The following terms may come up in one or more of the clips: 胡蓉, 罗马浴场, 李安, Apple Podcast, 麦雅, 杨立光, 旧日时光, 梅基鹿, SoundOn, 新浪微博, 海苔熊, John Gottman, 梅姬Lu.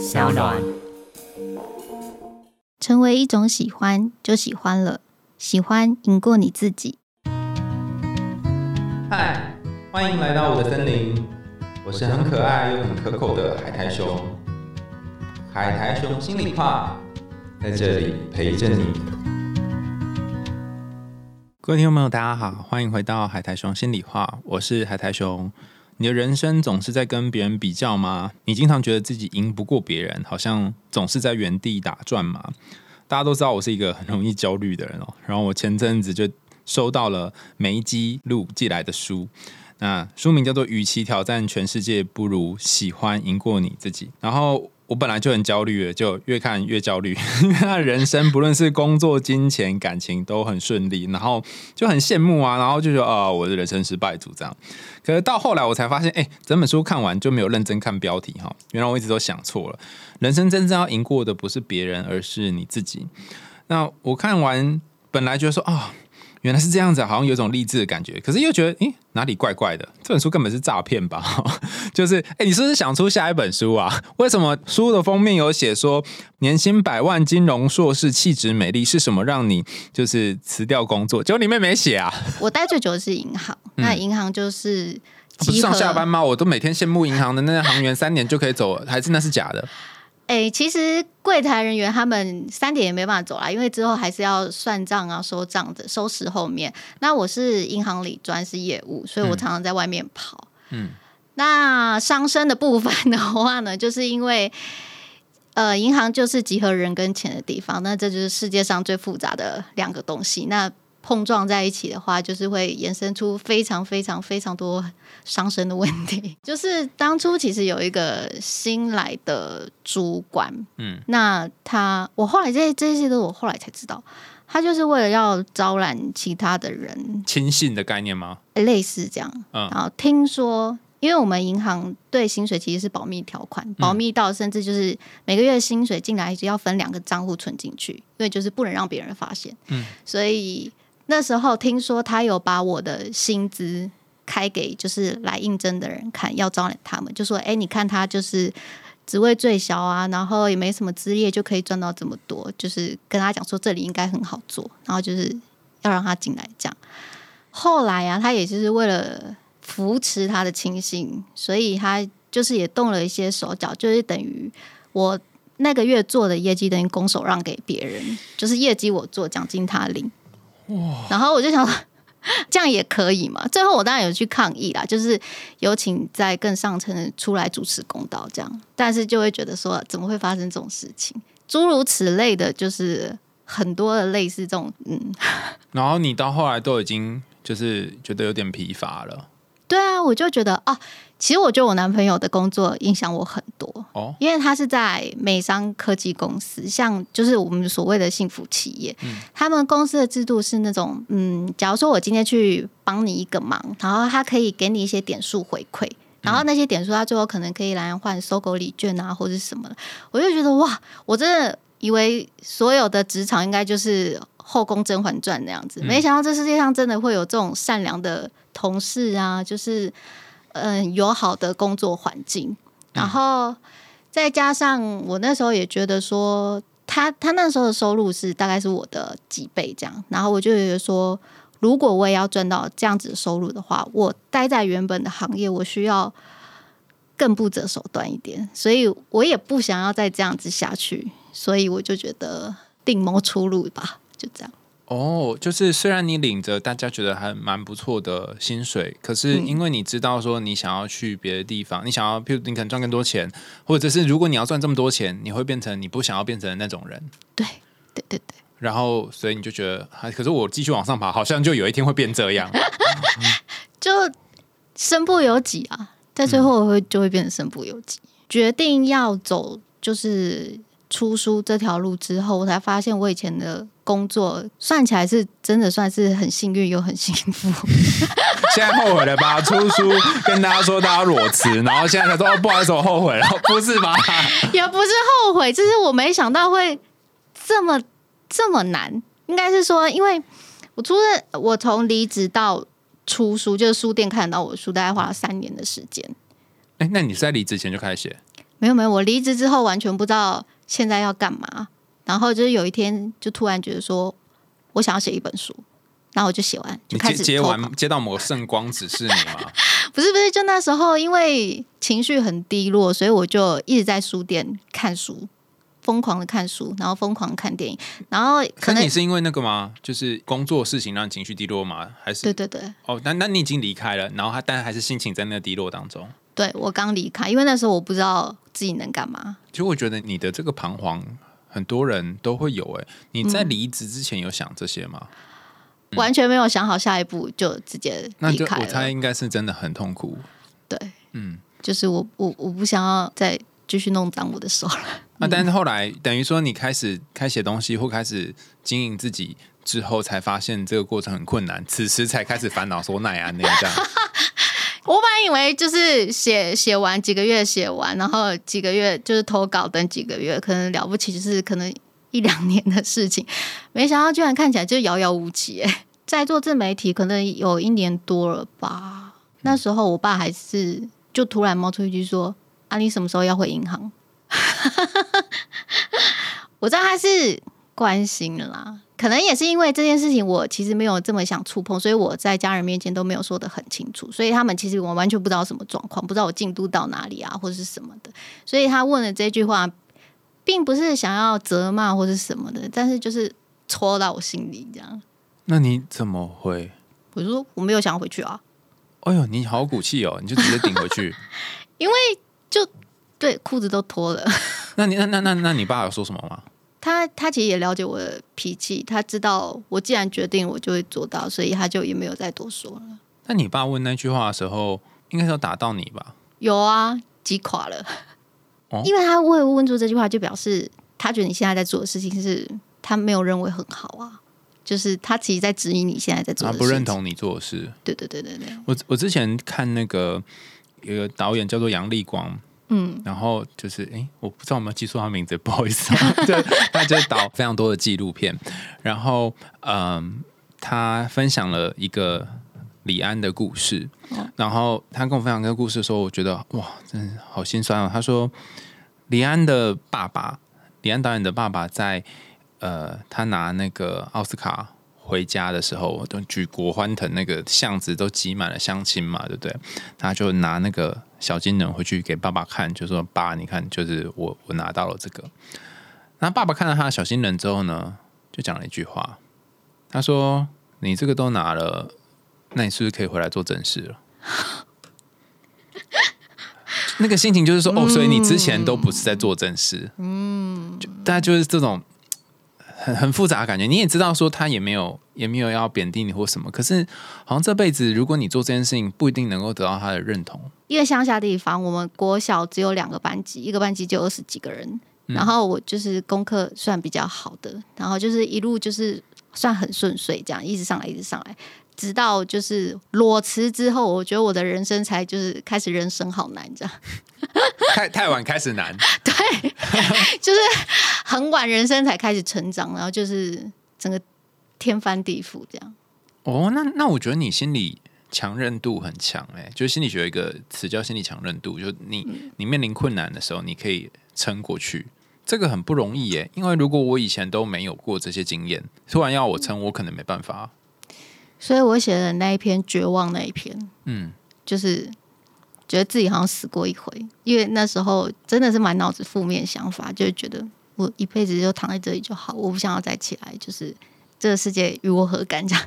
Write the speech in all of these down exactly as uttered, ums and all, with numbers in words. SoundOn。 成为一种喜欢就喜欢了，喜欢赢过你自己。嗨，欢迎来到我的森林，我是很可爱又很可口的海苔熊。海苔熊心里话，在这里陪着你。各位听众朋友，大家好，欢迎回到海苔熊心里话，我是海苔熊。你的人生总是在跟别人比较吗？你经常觉得自己赢不过别人，好像总是在原地打转吗？大家都知道我是一个很容易焦虑的人哦。然后我前阵子就收到了梅基鹿寄来的书，那书名叫做《与其挑战全世界，不如喜欢赢过你自己》。然后我本来就很焦虑了，就越看越焦虑，因为他人生不论是工作、金钱、感情都很顺利，然后就很羡慕啊，然后就觉得啊、呃，我的人生失败组这样。可是到后来我才发现，哎、欸，整本书看完就没有认真看标题哈，原来我一直都想错了。人生真正要赢过的不是别人，而是你自己。那我看完本来觉得说啊、哦，原来是这样子，好像有种励志的感觉，可是又觉得，哎、欸，哪里怪怪的？这本书根本是诈骗吧？就是，哎、欸，你是不是想出下一本书啊？为什么书的封面有写说年薪百万、金融硕士、气质美丽，是什么让你就是辞掉工作？结果里面没写啊。我待最久的是银行，那银行就是、嗯啊、不是上下班吗？我都每天羡慕银行的那些行员，三年就可以走了，还是那是假的？哎、欸，其实柜台人员他们三点也没办法走啦，因为之后还是要算账啊、收账的、收拾后面。那我是银行理专是业务，所以我常常在外面跑。嗯，那伤身的部分的话呢，就是因为呃，银行就是集合人跟钱的地方，那这就是世界上最复杂的两个东西。那碰撞在一起的话，就是会延伸出非常非常非常多伤身的问题。就是当初其实有一个新来的主管，嗯，那他我后来这这些都我后来才知道，他就是为了要招揽其他的人，亲信的概念吗？类似这样。嗯，然后听说，因为我们银行对薪水其实是保密条款，保密到甚至就是每个月薪水进来就要分两个账户存进去，因为就是不能让别人发现。嗯，所以。那时候听说他有把我的薪资开给就是来应征的人看，要招揽他们，就说哎、欸，你看他就是职位最小啊，然后也没什么资历就可以赚到这么多，就是跟他讲说这里应该很好做，然后就是要让他进来这样。后来啊，他也就是为了扶持他的亲信，所以他就是也动了一些手脚，就是等于我那个月做的业绩等于拱手让给别人，就是业绩我做，奖金他领。然后我就想这样也可以嘛，最后我当然有去抗议啦，就是有请在更上层出来主持公道这样，但是就会觉得说怎么会发生这种事情，诸如此类的，就是很多的类似这种嗯。然后你到后来都已经就是觉得有点疲乏了。对啊，我就觉得啊，其实我觉得我男朋友的工作影响我很多、哦、因为他是在美商科技公司，像就是我们所谓的幸福企业、嗯、他们公司的制度是那种嗯，假如说我今天去帮你一个忙，然后他可以给你一些点数回馈，然后那些点数他最后可能可以来换收购礼券啊或是什么的，我就觉得哇，我真的以为所有的职场应该就是后宫甄嬛传那样子，没想到这世界上真的会有这种善良的同事啊，就是嗯友好的工作环境。然后再加上我那时候也觉得说他他那时候的收入是大概是我的几倍这样，然后我就觉得说如果我也要赚到这样子的收入的话，我待在原本的行业我需要更不择手段一点，所以我也不想要再这样子下去，所以我就觉得另谋出路吧，就这样。哦，就是虽然你领着大家觉得还蛮不错的薪水，可是因为你知道说你想要去别的地方、嗯、你想要譬如你可能赚更多钱，或者是如果你要赚这么多钱，你会变成你不想要变成那种人。对对对对。然后所以你就觉得可是我继续往上爬好像就有一天会变这样就身不由己啊，在最后会就会变成身不由己、嗯、决定要走就是出书这条路之后，我才发现我以前的工作算起来是真的算是很幸运又很幸福现在后悔了吧？出书跟大家说大家裸辞，然后现在才说、哦、不好意思我后悔了，不是吧？也不是后悔，就是我没想到会这么这么难，应该是说因为我出我从离职到出书，就是书店看到我的书大概花了三年的时间。哎，那你在离职前就开始写？没有没有，我离职之后完全不知道现在要干嘛，然后就是有一天就突然觉得说我想要写一本书，然后我就写完就开始接完接到某圣光指示你吗？不是不是，就那时候因为情绪很低落，所以我就一直在书店看书，疯狂的看书，然后疯狂看电影，然后可能你是因为那个吗？就是工作事情让你情绪低落吗？还是对对对哦，那那你已经离开了，然后但还是心情在那个低落当中。对，我刚离开，因为那时候我不知道自己能干嘛。其实我觉得你的这个彷徨，很多人都会有哎、欸。你在离职之前有想这些吗？嗯嗯、完全没有想好，下一步就直接离开了。我猜应该是真的很痛苦。对，嗯，就是我我我不想要再继续弄脏我的手了。那、啊、但是后来等于说你开始开写东西或开始经营自己之后，才发现这个过程很困难，此时才开始烦恼说奈安那样。我本来以为就是写写完几个月写完，然后几个月就是投稿等几个月，可能了不起就是可能一两年的事情，没想到居然看起来就遥遥无期、欸。在做自媒体可能有一年多了吧，那时候我爸还是就突然冒出一句说：“啊，你什么时候要回银行？”我知道他是关心啦，可能也是因为这件事情我其实没有这么想触碰，所以我在家人面前都没有说得很清楚，所以他们其实我完全不知道什么状况，不知道我进度到哪里啊或是什么的，所以他问了这句话并不是想要责骂或是什么的，但是就是戳到我心里这样。那你怎么回？我说我没有想回去啊。哎呦，你好骨气哦，你就直接顶回去。因为就对，裤子都脱了。那你那那那那你爸有说什么吗？他他其实也了解我的脾气，他知道我既然决定我就会做到，所以他就也没有再多说了。那你爸问那句话的时候，应该是有打到你吧？有啊，击垮了。哦、因为他会问出这句话，就表示他觉得你现在在做的事情是他没有认为很好啊，就是他其实在质疑你现在在做的事情，他不认同你做的事。对对对对对。我我之前看那个有一个导演叫做杨立光。嗯，然后就是哎，我不知道有没有记错他名字，不好意思、啊。对，他就导非常多的纪录片，然后嗯，他分享了一个李安的故事，然后他跟我分享这个故事的时候，我觉得哇，真的好心酸哦。他说，李安的爸爸，李安导演的爸爸在呃，他拿那个奥斯卡回家的时候，举国欢腾，那个巷子都挤满了乡亲嘛，对不对？他就拿那个小金人回去给爸爸看，就说：“爸，你看，就是我我拿到了这个。”那爸爸看到他的小金人之后呢，就讲了一句话，他说：“你这个都拿了，那你是不是可以回来做正事了？”那个心情就是说：“哦，所以你之前都不是在做正事。”嗯，就大家就是这种。很, 很复杂的感觉，你也知道说他也没有也没有要贬低你或什么，可是好像这辈子如果你做这件事情不一定能够得到他的认同。因为乡下地方，我们国小只有两个班级，一个班级就二十几个人、嗯、然后我就是功课算比较好的，然后就是一路就是算很顺遂，这样一直上来一直上来，直到就是裸辞之后，我觉得我的人生才就是开始人生好难这样。太, 太晚开始难。对，就是很晚人生才开始成长，然后就是整个天翻地覆这样。哦，那那我觉得你心理强韧度很强哎、欸，就是心理学有一个词叫心理强韧度，就是你、嗯、你面临困难的时候，你可以撑过去。这个很不容易耶，因为如果我以前都没有过这些经验，突然要我撑，我可能没办法。所以我写的那一篇绝望那一篇，嗯，就是觉得自己好像死过一回，因为那时候真的是满脑子负面想法，就觉得我一辈子就躺在这里就好，我不想要再起来，就是这个世界与我何干这样。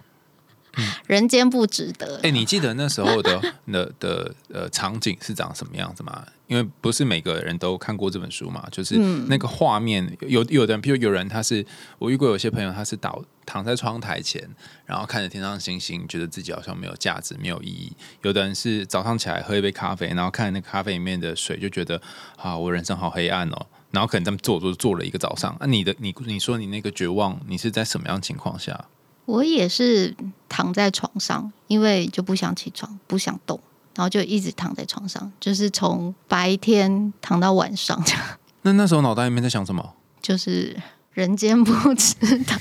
嗯、人间不值得。哎、欸，你记得那时候的的的、呃、场景是长什么样子吗？因为不是每个人都看过这本书嘛，就是那个画面，有有的人，譬如有人他是，我遇过有些朋友他是倒躺在窗台前，然后看着天上星星，觉得自己好像没有价值、没有意义；有的人是早上起来喝一杯咖啡，然后看那个咖啡里面的水，就觉得啊，我人生好黑暗哦。然后可能这么做就做了一个早上。啊、你的你你说你那个绝望，你是在什么样情况下？我也是躺在床上，因为就不想起床，不想动，然后就一直躺在床上，就是从白天躺到晚上这样。那那时候脑袋里面在想什么？就是人间不值得。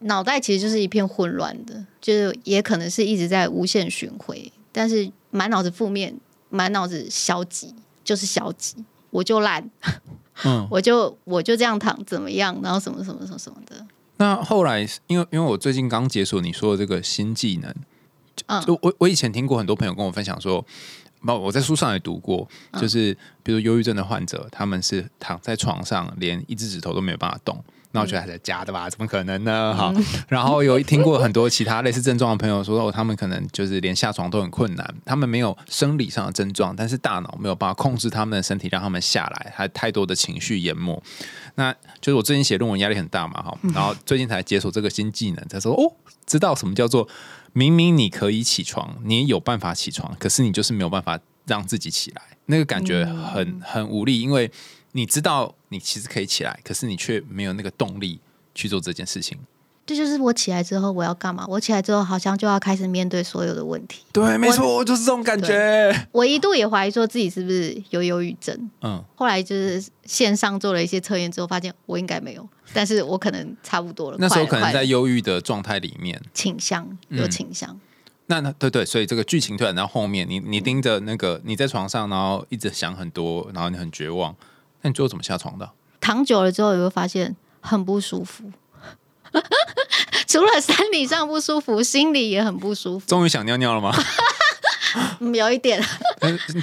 脑袋其实就是一片混乱的，就是也可能是一直在无限循环，但是满脑子负面，满脑子消极，就是消极，我就烂嗯，我就我就这样躺怎么样，然后什么什么什么什么的。那后来因为因为我最近刚解锁你说的这个新技能，嗯，就 我, 我以前听过很多朋友跟我分享说，我在书上也读过，就是比如忧郁症的患者，他们是躺在床上连一只指头都没有办法动，那我觉得还是假的吧，怎么可能呢？好，然后有听过很多其他类似症状的朋友说，哦，他们可能就是连下床都很困难，他们没有生理上的症状，但是大脑没有办法控制他们的身体，让他们下来，还太多的情绪淹没。那就是我最近写论文压力很大嘛，然后最近才解锁这个新技能，才说哦，知道什么叫做明明你可以起床，你有办法起床，可是你就是没有办法让自己起来，那个感觉很很无力，因为你知道你其实可以起来，可是你却没有那个动力去做这件事情。这就是我起来之后我要干嘛？我起来之后好像就要开始面对所有的问题。对，没错，我就是这种感觉。我一度也怀疑说自己是不是有忧郁症，嗯，后来就是线上做了一些测验之后，发现我应该没有，但是我可能差不多了。那时候可能在忧郁的状态里面，倾向有倾向。嗯，那对对，所以这个剧情突然到后面，你你盯着那个你在床上，然后一直想很多，然后你很绝望。那你最后怎么下床的？躺久了之后，你会发现很不舒服。除了生理上不舒服，心里也很不舒服。终于想尿尿了吗？嗯，有一点。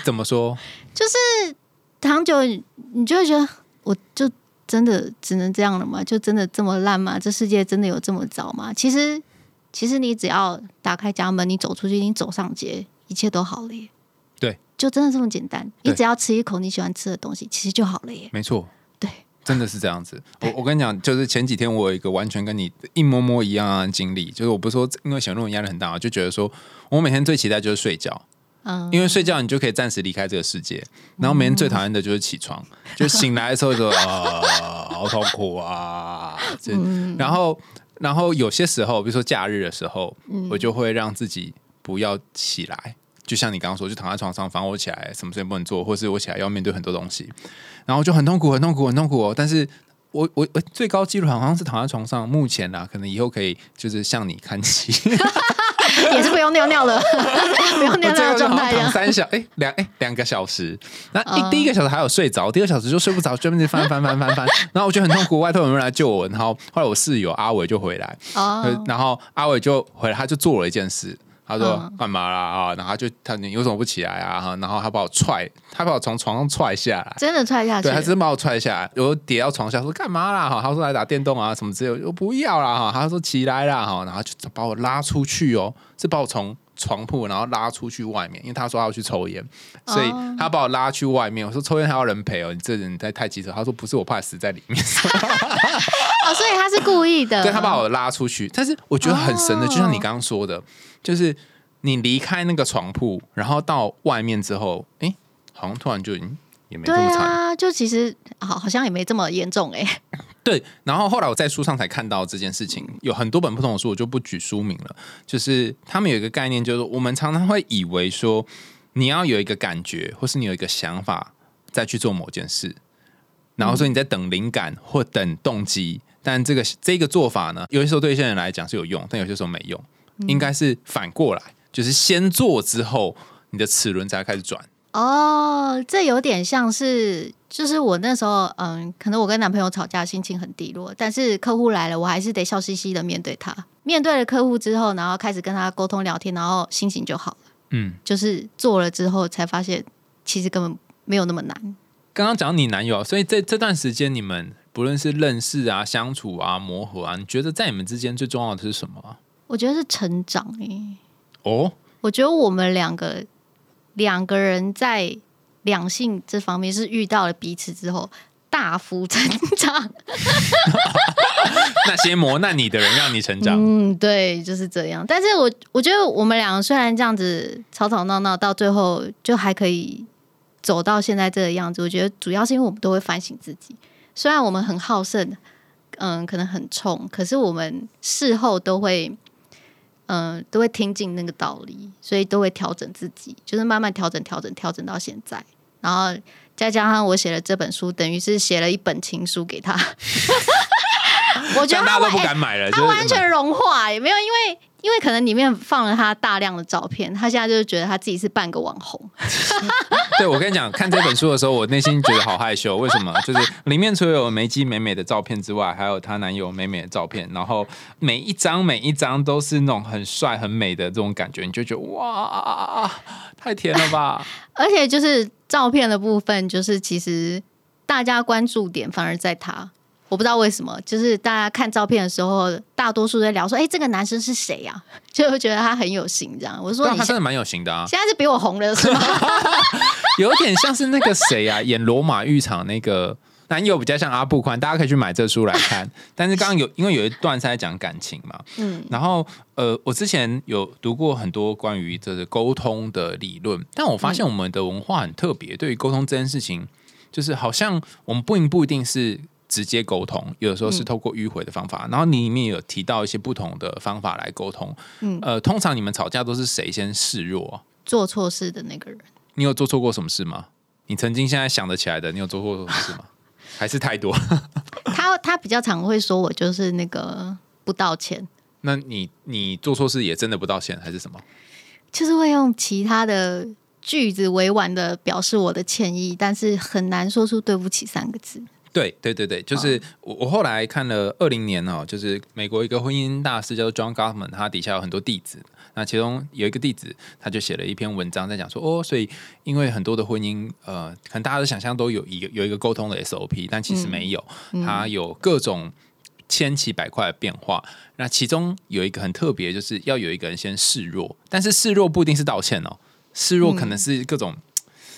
怎么说？就是躺久了你就会觉得，我就真的只能这样了吗？就真的这么烂吗？这世界真的有这么糟吗？其实，其实你只要打开家门，你走出去，你走上街，一切都好了耶。对，就真的这么简单。你只要吃一口你喜欢吃的东西，其实就好了耶。没错。真的是这样子。我, 我跟你讲，就是前几天我有一个完全跟你一模模一样的经历，就是我不是说因为写论文压力很大，就觉得说我每天最期待就是睡觉，嗯，因为睡觉你就可以暂时离开这个世界。然后每天最讨厌的就是起床，嗯，就醒来的时候就啊好痛苦啊。嗯，然后然后有些时候，比如说假日的时候，嗯，我就会让自己不要起来。就像你刚刚说，就躺在床上，反正我起来什么事情不能做，或是我起来要面对很多东西，然后就很痛苦很痛苦很痛苦哦。但是我我我最高纪录好像是躺在床上，目前啦，可能以后可以就是向你看齐。也是不用尿尿了，不用尿尿的状态。躺三小哎、欸、两哎、欸、两个小时，那一、嗯、第一个小时还有睡着，第二个小时就睡不着，专门翻翻翻翻翻，然后我觉得很痛苦，外头有人来救我，然后后来我室友阿伟就回来，哦，然后阿伟就回来，他就做了一件事。他说干嘛啦啊？然后他就他你为什么不起来啊？然后他把我踹，他把我从床上踹下来，真的踹下去。对，他真的把我踹下来，我跌到床下说干嘛啦？他说来打电动啊什么之类的，我不要啦。他说起来啦，然后就把我拉出去哦，是把我从床铺然后拉出去外面，因为他说他要去抽烟，所以他把我拉去外面。我说抽烟还要人陪哦，你这人在太急了。他说不是，我怕死在里面。哦，所以他是故意的。对，他把我拉出去，但是我觉得很神的，哦，就像你刚刚说的。就是你离开那个床铺，然后到外面之后，哎，好像突然就也没这么惨。对啊，就其实好像也没这么严重哎、欸。对，然后后来我在书上才看到这件事情，有很多本不同的书，我就不举书名了。就是他们有一个概念，就是我们常常会以为说，你要有一个感觉，或是你有一个想法，再去做某件事，然后所以你在等灵感或等动机。但这个这个做法呢，有些时候对一些人来讲是有用，但有些时候没用。应该是反过来，就是先做之后，你的齿轮才开始转。哦，这有点像是，就是我那时候，嗯，可能我跟男朋友吵架，心情很低落，但是客户来了，我还是得笑嘻嘻的面对他。面对了客户之后，然后开始跟他沟通聊天，然后心情就好了。嗯，就是做了之后才发现，其实根本没有那么难。刚刚讲你男友，所以这这段时间你们不论是认识啊、相处啊、磨合啊，你觉得在你们之间最重要的是什么啊？我觉得是成长欸。哦，我觉得我们两个两个人在两性这方面是遇到了彼此之后大幅成长。那些磨难你的人让你成长。嗯，对，就是这样。但是我我觉得我们两个虽然这样子吵吵闹闹，到最后就还可以走到现在这个样子，我觉得主要是因为我们都会反省自己。虽然我们很好胜，嗯，可能很冲，可是我们事后都会。嗯，都会听进那个道理，所以都会调整自己，就是慢慢调整调整调整到现在。然后再加上我写了这本书，等于是写了一本情书给他。我觉得大家都不敢买了，它、欸、完全融化也没有，因为因为可能里面放了他大量的照片，他现在就是觉得他自己是半个网红。对，我跟你讲，看这本书的时候，我内心觉得好害羞。为什么？就是里面除了有梅姬美美的照片之外，还有她男友美美的照片，然后每一张每一张都是那种很帅很美的这种感觉，你就觉得哇，太甜了吧！而且就是照片的部分，就是其实大家关注点反而在他。我不知道为什么，就是大家看照片的时候，大多数在聊说：“哎、欸，这个男生是谁呀、啊？”就会觉得他很有型这样。我说：“他真的蛮有型的啊！”现在是比我红了是吗？有点像是那个谁啊，演《罗马浴场》那个男友比较像阿布宽，大家可以去买这书来看。但是刚刚有因为有一段是在讲感情嘛，嗯，然后呃，我之前有读过很多关于这个沟通的理论，但我发现我们的文化很特别，嗯、对于沟通这件事情，就是好像我们不不一定是。直接沟通，有的时候是透过迂回的方法、嗯、然后你里面有提到一些不同的方法来沟通、嗯呃、通常你们吵架都是谁先示弱？做错事的那个人。你有做错过什么事吗？你曾经现在想得起来的，你有做错什么事吗？还是太多？他, 他比较常会说我就是那个不道歉。那 你, 你做错事也真的不道歉还是什么？就是会用其他的句子委婉的表示我的歉意，但是很难说出对不起三个字。对对对对，就是我后来看了二零年哦，就是美国一个婚姻大师叫做 John Gottman， 他底下有很多弟子，那其中有一个弟子他就写了一篇文章在讲说哦，所以因为很多的婚姻呃，可能大家的想象都有一个有一个沟通的 S O P， 但其实没有，他有各种千奇百怪的变化。那其中有一个很特别，就是要有一个人先示弱，但是示弱不一定是道歉哦，示弱可能是各种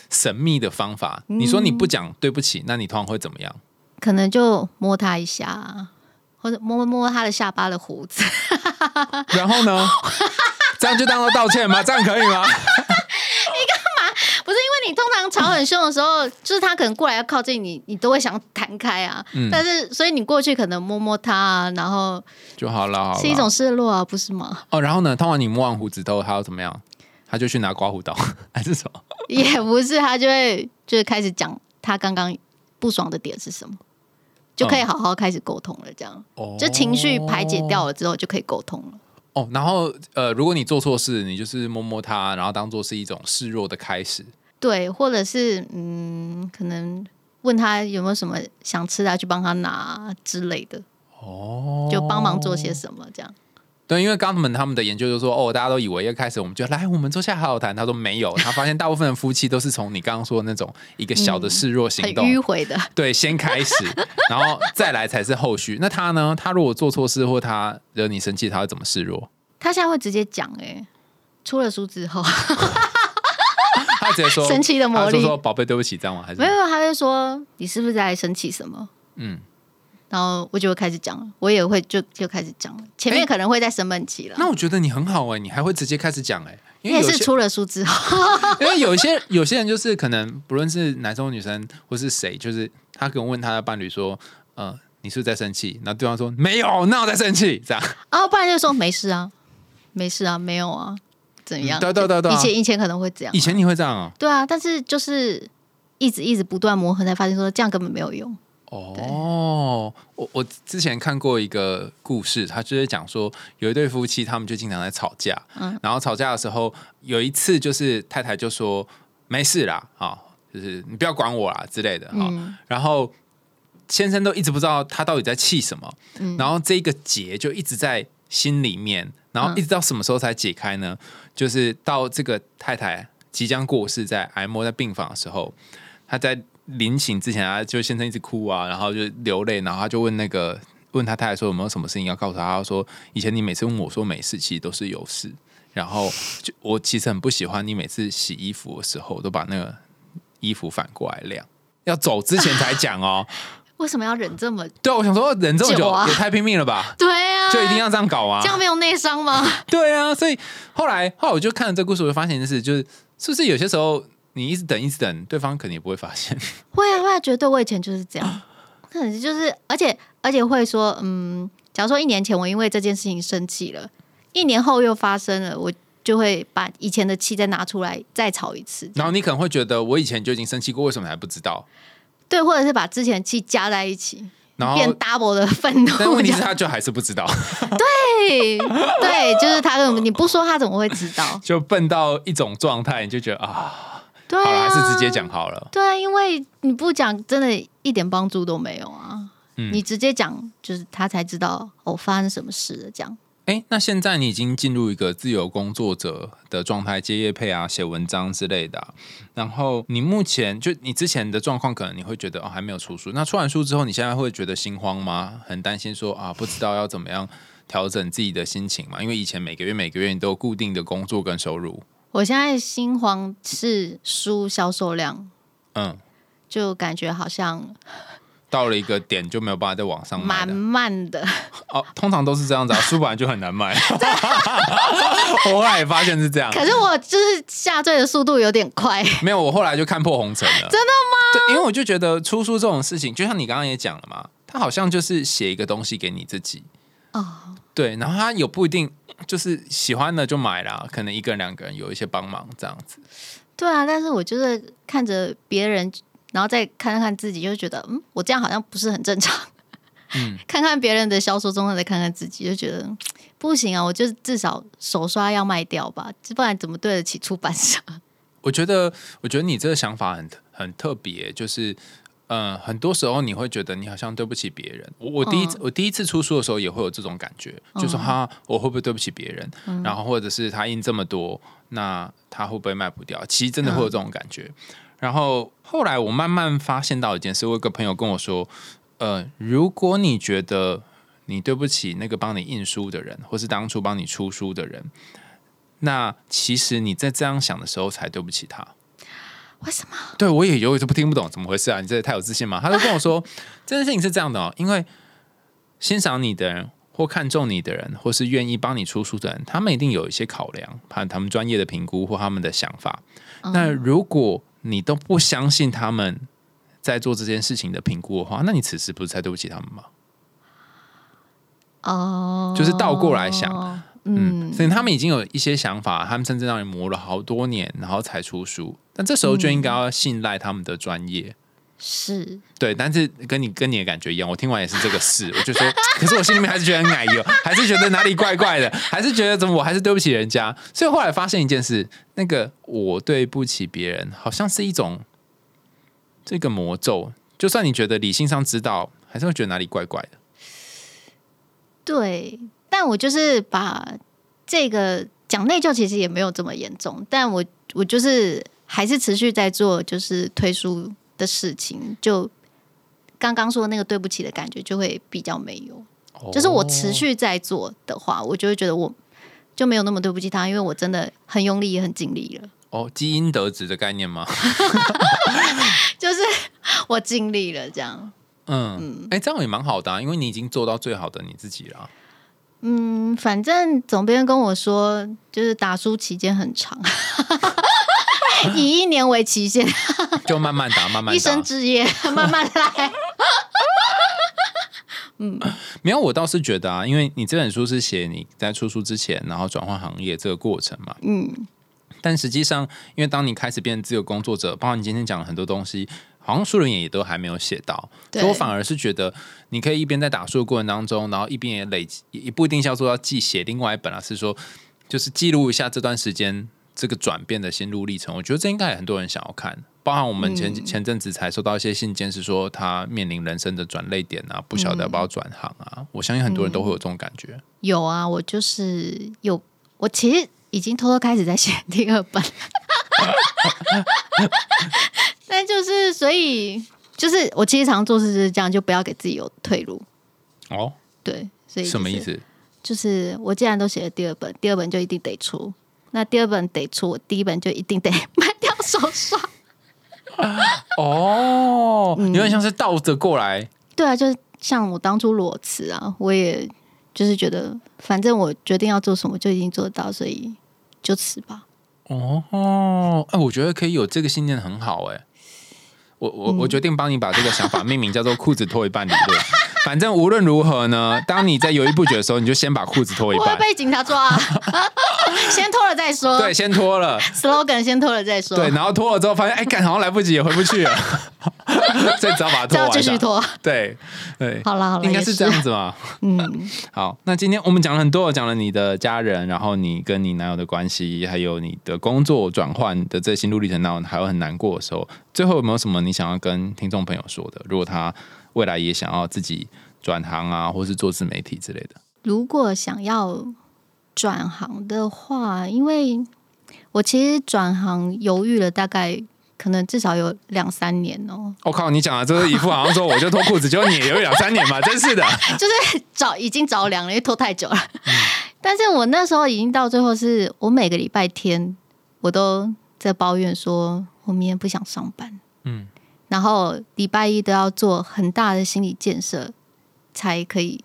神秘的方法。你说你不讲对不起，那你通常会怎么样？可能就摸他一下，或者摸摸他的下巴的胡子。然后呢？这样就当做道歉吗？这样可以吗？你干嘛？不是因为你通常吵很凶的时候，就是他可能过来要靠近你，你都会想弹开啊。嗯、但是，所以你过去可能摸摸他，然后就好了，是一种示弱啊，不是吗？哦，然后呢？通常你摸完胡子之后，他要怎么样？他就去拿刮胡刀还是什么？也不是，他就会就是开始讲他刚刚不爽的点是什么。就可以好好开始沟通了，这样、哦、就情绪排解掉了之后就可以沟通了。哦，然后呃，如果你做错事，你就是摸摸他，然后当做是一种示弱的开始。对，或者是嗯，可能问他有没有什么想吃的，去帮他拿之类的。哦，就帮忙做些什么这样。对，因为刚刚他们的研究就说，哦，大家都以为要开始，我们就来，我们坐下好好谈。他说没有，他发现大部分的夫妻都是从你刚刚说的那种一个小的示弱行动，嗯、很迂回的，对，先开始，然后再来才是后续。那他呢？他如果做错事或他惹你生气，他会怎么示弱？他现在会直接讲、欸，哎，出了书之后，他直接说生气的魔力，他就说宝贝，对不起，这样吗？还是没有？他就说你是不是在生气什么？嗯。然后我就会开始讲了，我也会 就, 就开始讲了，前面可能会在生闷气了、欸。那我觉得你很好哎、欸，你还会直接开始讲哎、欸，因为有些也是出了书之后，因为有些有些人就是可能不论是男生女生或是谁，就是他可能问他的伴侣说，呃，你是不是在生气？然后对方说没有，那我在生气这样。哦，不然就说没事啊，没事啊，没有啊，怎样？嗯、对对对对、啊，以前以前可能会这样、啊，以前你会这样啊？对啊，但是就是一直一直不断磨合，才发现说这样根本没有用。哦，我我之前看过一个故事，他就是讲说有一对夫妻，他们就经常在吵架，嗯，然后吵架的时候，有一次就是太太就说没事啦，哦，就是你不要管我啦之类的，哦嗯，然后先生都一直不知道他到底在气什么，嗯，然后这个结就一直在心里面，然后一直到什么时候才解开呢？嗯，就是到这个太太即将过世，在癌末在病房的时候，他在临醒之前，他就先生一直哭啊，然后就流泪，然后他就问那个问他太太说有没有什么事情要告诉他。他说以前你每次问我说没事，其实都是有事。然后我其实很不喜欢你每次洗衣服的时候都把那个衣服反过来晾，要走之前才讲哦。为什么要忍这么久？对，我想说忍这么久也太拼命了吧？对啊，就一定要这样搞啊？这样没有内伤吗？对啊，所以后来后来我就看了这故事，我就发现一件事，就是是不是有些时候。你一直等一直等，对方肯定也不会发现。会啊会啊，绝对。我以前就是这样，可能就是而且而且会说，嗯，假如说一年前我因为这件事情生气了，一年后又发生了，我就会把以前的气再拿出来再吵一次。然后你可能会觉得我以前就已经生气过，为什么还不知道？对，或者是把之前的气加在一起。然后变 double 的奋斗，但问题是他就还是不知道。对对，就是他你不说他怎么会知道？就笨到一种状态，你就觉得啊，对啊，好了，还是直接讲好了。对啊，因为你不讲，真的一点帮助都没有啊。嗯、你直接讲，就是他才知道哦，发生什么事了这样。哎，那现在你已经进入一个自由工作者的状态，接业配啊，写文章之类的、啊。然后你目前就你之前的状况，可能你会觉得哦还没有出书。那出完书之后，你现在会觉得心慌吗？很担心说啊，不知道要怎么样调整自己的心情嘛？因为以前每个月每个月你都有固定的工作跟收入。我现在心慌是书销售量，嗯，就感觉好像。到了一个点就没有办法在网上卖，慢慢的哦，通常都是这样子啊，书本来就很难卖，我后来也发现是这样。可是我就是下坠的速度有点快，没有，我后来就看破红尘了。真的吗？对，因为我就觉得出书这种事情，就像你刚刚也讲了嘛，它好像就是写一个东西给你自己哦，对，然后它有不一定就是喜欢的就买啦，可能一个人两个人有一些帮忙这样子。对啊，但是我就是看着别人。然后再看看自己，就觉得嗯，我这样好像不是很正常。嗯，看看别人的销售状态，再看看自己，就觉得不行啊！我就至少手刷要卖掉吧，不然怎么对得起出版社？我觉得，我觉得你这个想法很很特别，就是呃，很多时候你会觉得你好像对不起别人。我我第一、嗯、我第一次出书的时候也会有这种感觉，嗯、就说哈，我会不会对不起别人？嗯、然后或者是他印这么多，那他会不会卖不掉？其实真的会有这种感觉。嗯然后后来我慢慢发现到一件事，我有个朋友跟我说，呃，如果你觉得你对不起那个帮你印书的人，或是当初帮你出书的人，那其实你在这样想的时候才对不起他。为什么？对我也有一次不听不懂怎么回事啊！你这太有自信吗？他就跟我说，这件事情是这样的哦，因为欣赏你的人，或看中你的人，或是愿意帮你出书的人，他们一定有一些考量，他们专业的评估或他们的想法。嗯、那如果你都不相信他们在做这件事情的评估的话，那你此时不是才对不起他们吗？哦、oh, ，就是倒过来想，嗯，嗯，所以他们已经有一些想法，他们甚至让你磨了好多年，然后才出书。但这时候就应该要信赖他们的专业，是、嗯、对。但是跟你跟你的感觉一样，我听完也是这个事，我就说，可是我心里面还是觉得很奶油，还是觉得哪里怪怪的，还是觉得怎么我还是对不起人家。所以后来发现一件事。那个我对不起别人，好像是一种这个魔咒。就算你觉得理性上知道，还是会觉得哪里怪怪的。对，但我就是把这个讲内疚，其实也没有这么严重。但我我就是还是持续在做，就是推书的事情。就刚刚说那个对不起的感觉，就会比较没有。哦、就是我持续在做的话，我就会觉得我。就没有那么对不起他，因为我真的很用力也很尽力了。哦，积阴德值的概念吗？就是我尽力了这样。嗯，哎、嗯欸，这样也蛮好的、啊，因为你已经做到最好的你自己了。嗯，反正总编跟我说，就是打书期间很长，以一年为期限，就慢慢打，慢慢打，一生之业，慢慢来。嗯，没有，我倒是觉得啊，因为你这本书是写你在出书之前，然后转换行业这个过程嘛。嗯，但实际上，因为当你开始变自由工作者，包括你今天讲了很多东西，好像书人也都还没有写到，所以我反而是觉得你可以一边在打书的过程当中，然后一边也累积，也不一定要说要记写另外一本啊，是说就是记录一下这段时间这个转变的心路历程。我觉得这应该也很多人想要看。包含我们前、嗯、前阵子才收到一些信件，是说他面临人生的转捩点啊，不晓得要不要转行啊、嗯。我相信很多人都会有这种感觉。嗯、有啊，我就是有，我其实已经偷偷开始在写第二本，但就是所以就是我其实常做事就是这样，就不要给自己有退路。哦，对，所以、就是、什么意思？就是我既然都写了第二本，第二本就一定得出，那第二本得出，我第一本就一定得卖掉手刷。哦，有点像是倒着过来、嗯。对啊，就是像我当初裸辞啊，我也就是觉得，反正我决定要做什么，就已经做得到，所以就辞吧。哦，哎、欸，我觉得可以有这个信念很好哎、欸。我我、嗯、我决定帮你把这个想法命名叫做“裤子脱一半”理论。反正无论如何呢，当你在犹豫不决的时候，你就先把裤子脱一半。我会被警察抓、啊。先脱了再说。对，先脱了 slogan 先脱了再说。对，然后脱了之后发现哎干好像来不及也回不去了，所以只要把它脱完，就要继续脱。对对，好了好了，应该是这样子嘛。嗯，好，那今天我们讲了很多，讲了你的家人，然后你跟你男友的关系，还有你的工作转换的这心路历程，然后还有很难过的时候，最后有没有什么你想要跟听众朋友说的？如果他未来也想要自己转行啊，或是做自媒体之类的。如果想要转行的话，因为我其实转行犹豫了大概可能至少有两三年哦。我、哦、靠，你讲的这是一副好像说我就脱裤子，就你也有两三年吧，真是的。就是找已经着凉了，因为脱太久了、嗯。但是我那时候已经到最后是，我每个礼拜天我都在抱怨说，我明天不想上班。嗯。然后礼拜一都要做很大的心理建设，才可以。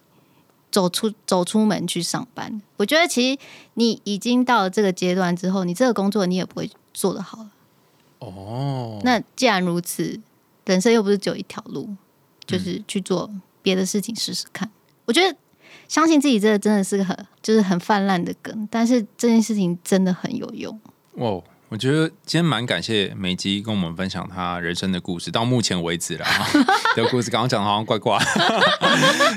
走出走出门去上班，我觉得其实你已经到了这个阶段之后，你这个工作你也不会做得好了。哦，那既然如此，人生又不是只有一条路，就是去做别的事情试试看。嗯、我觉得相信自己，这个真的是很就是很泛滥的梗，但是这件事情真的很有用。哦，我觉得今天蛮感谢美姬跟我们分享她人生的故事，到目前为止啦。这个故事刚刚讲的好像怪怪，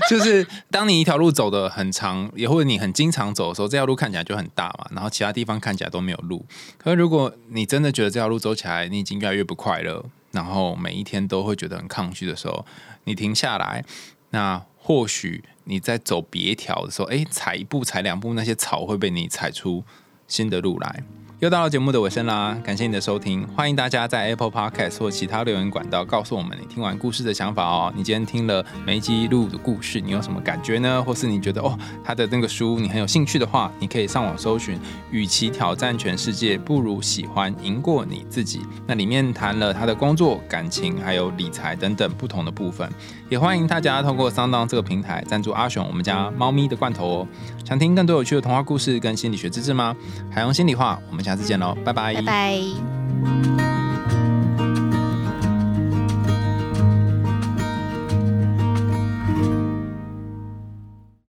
就是当你一条路走的很长，也或者你很经常走的时候，这条路看起来就很大嘛，然后其他地方看起来都没有路。可是如果你真的觉得这条路走起来你已经越来越不快乐，然后每一天都会觉得很抗拒的时候，你停下来，那或许你在走别条的时候，哎，踩一步踩两步，那些草会被你踩出新的路来。又到了节目的尾声啦，感谢你的收听，欢迎大家在 Apple Podcast 或其他留言管道告诉我们你听完故事的想法哦。你今天听了美姬录的故事，你有什么感觉呢？或是你觉得哦，他的那个书你很有兴趣的话，你可以上网搜寻与其挑战全世界，不如喜欢赢过你自己，那里面谈了他的工作、感情还有理财等等不同的部分。也欢迎大家透过 SoundOn 这个平台赞助阿雄我们家猫咪的罐头哦。想听更多有趣的童话故事跟心理学知识吗？海洋心理话，我们下次见喽，拜拜。拜拜。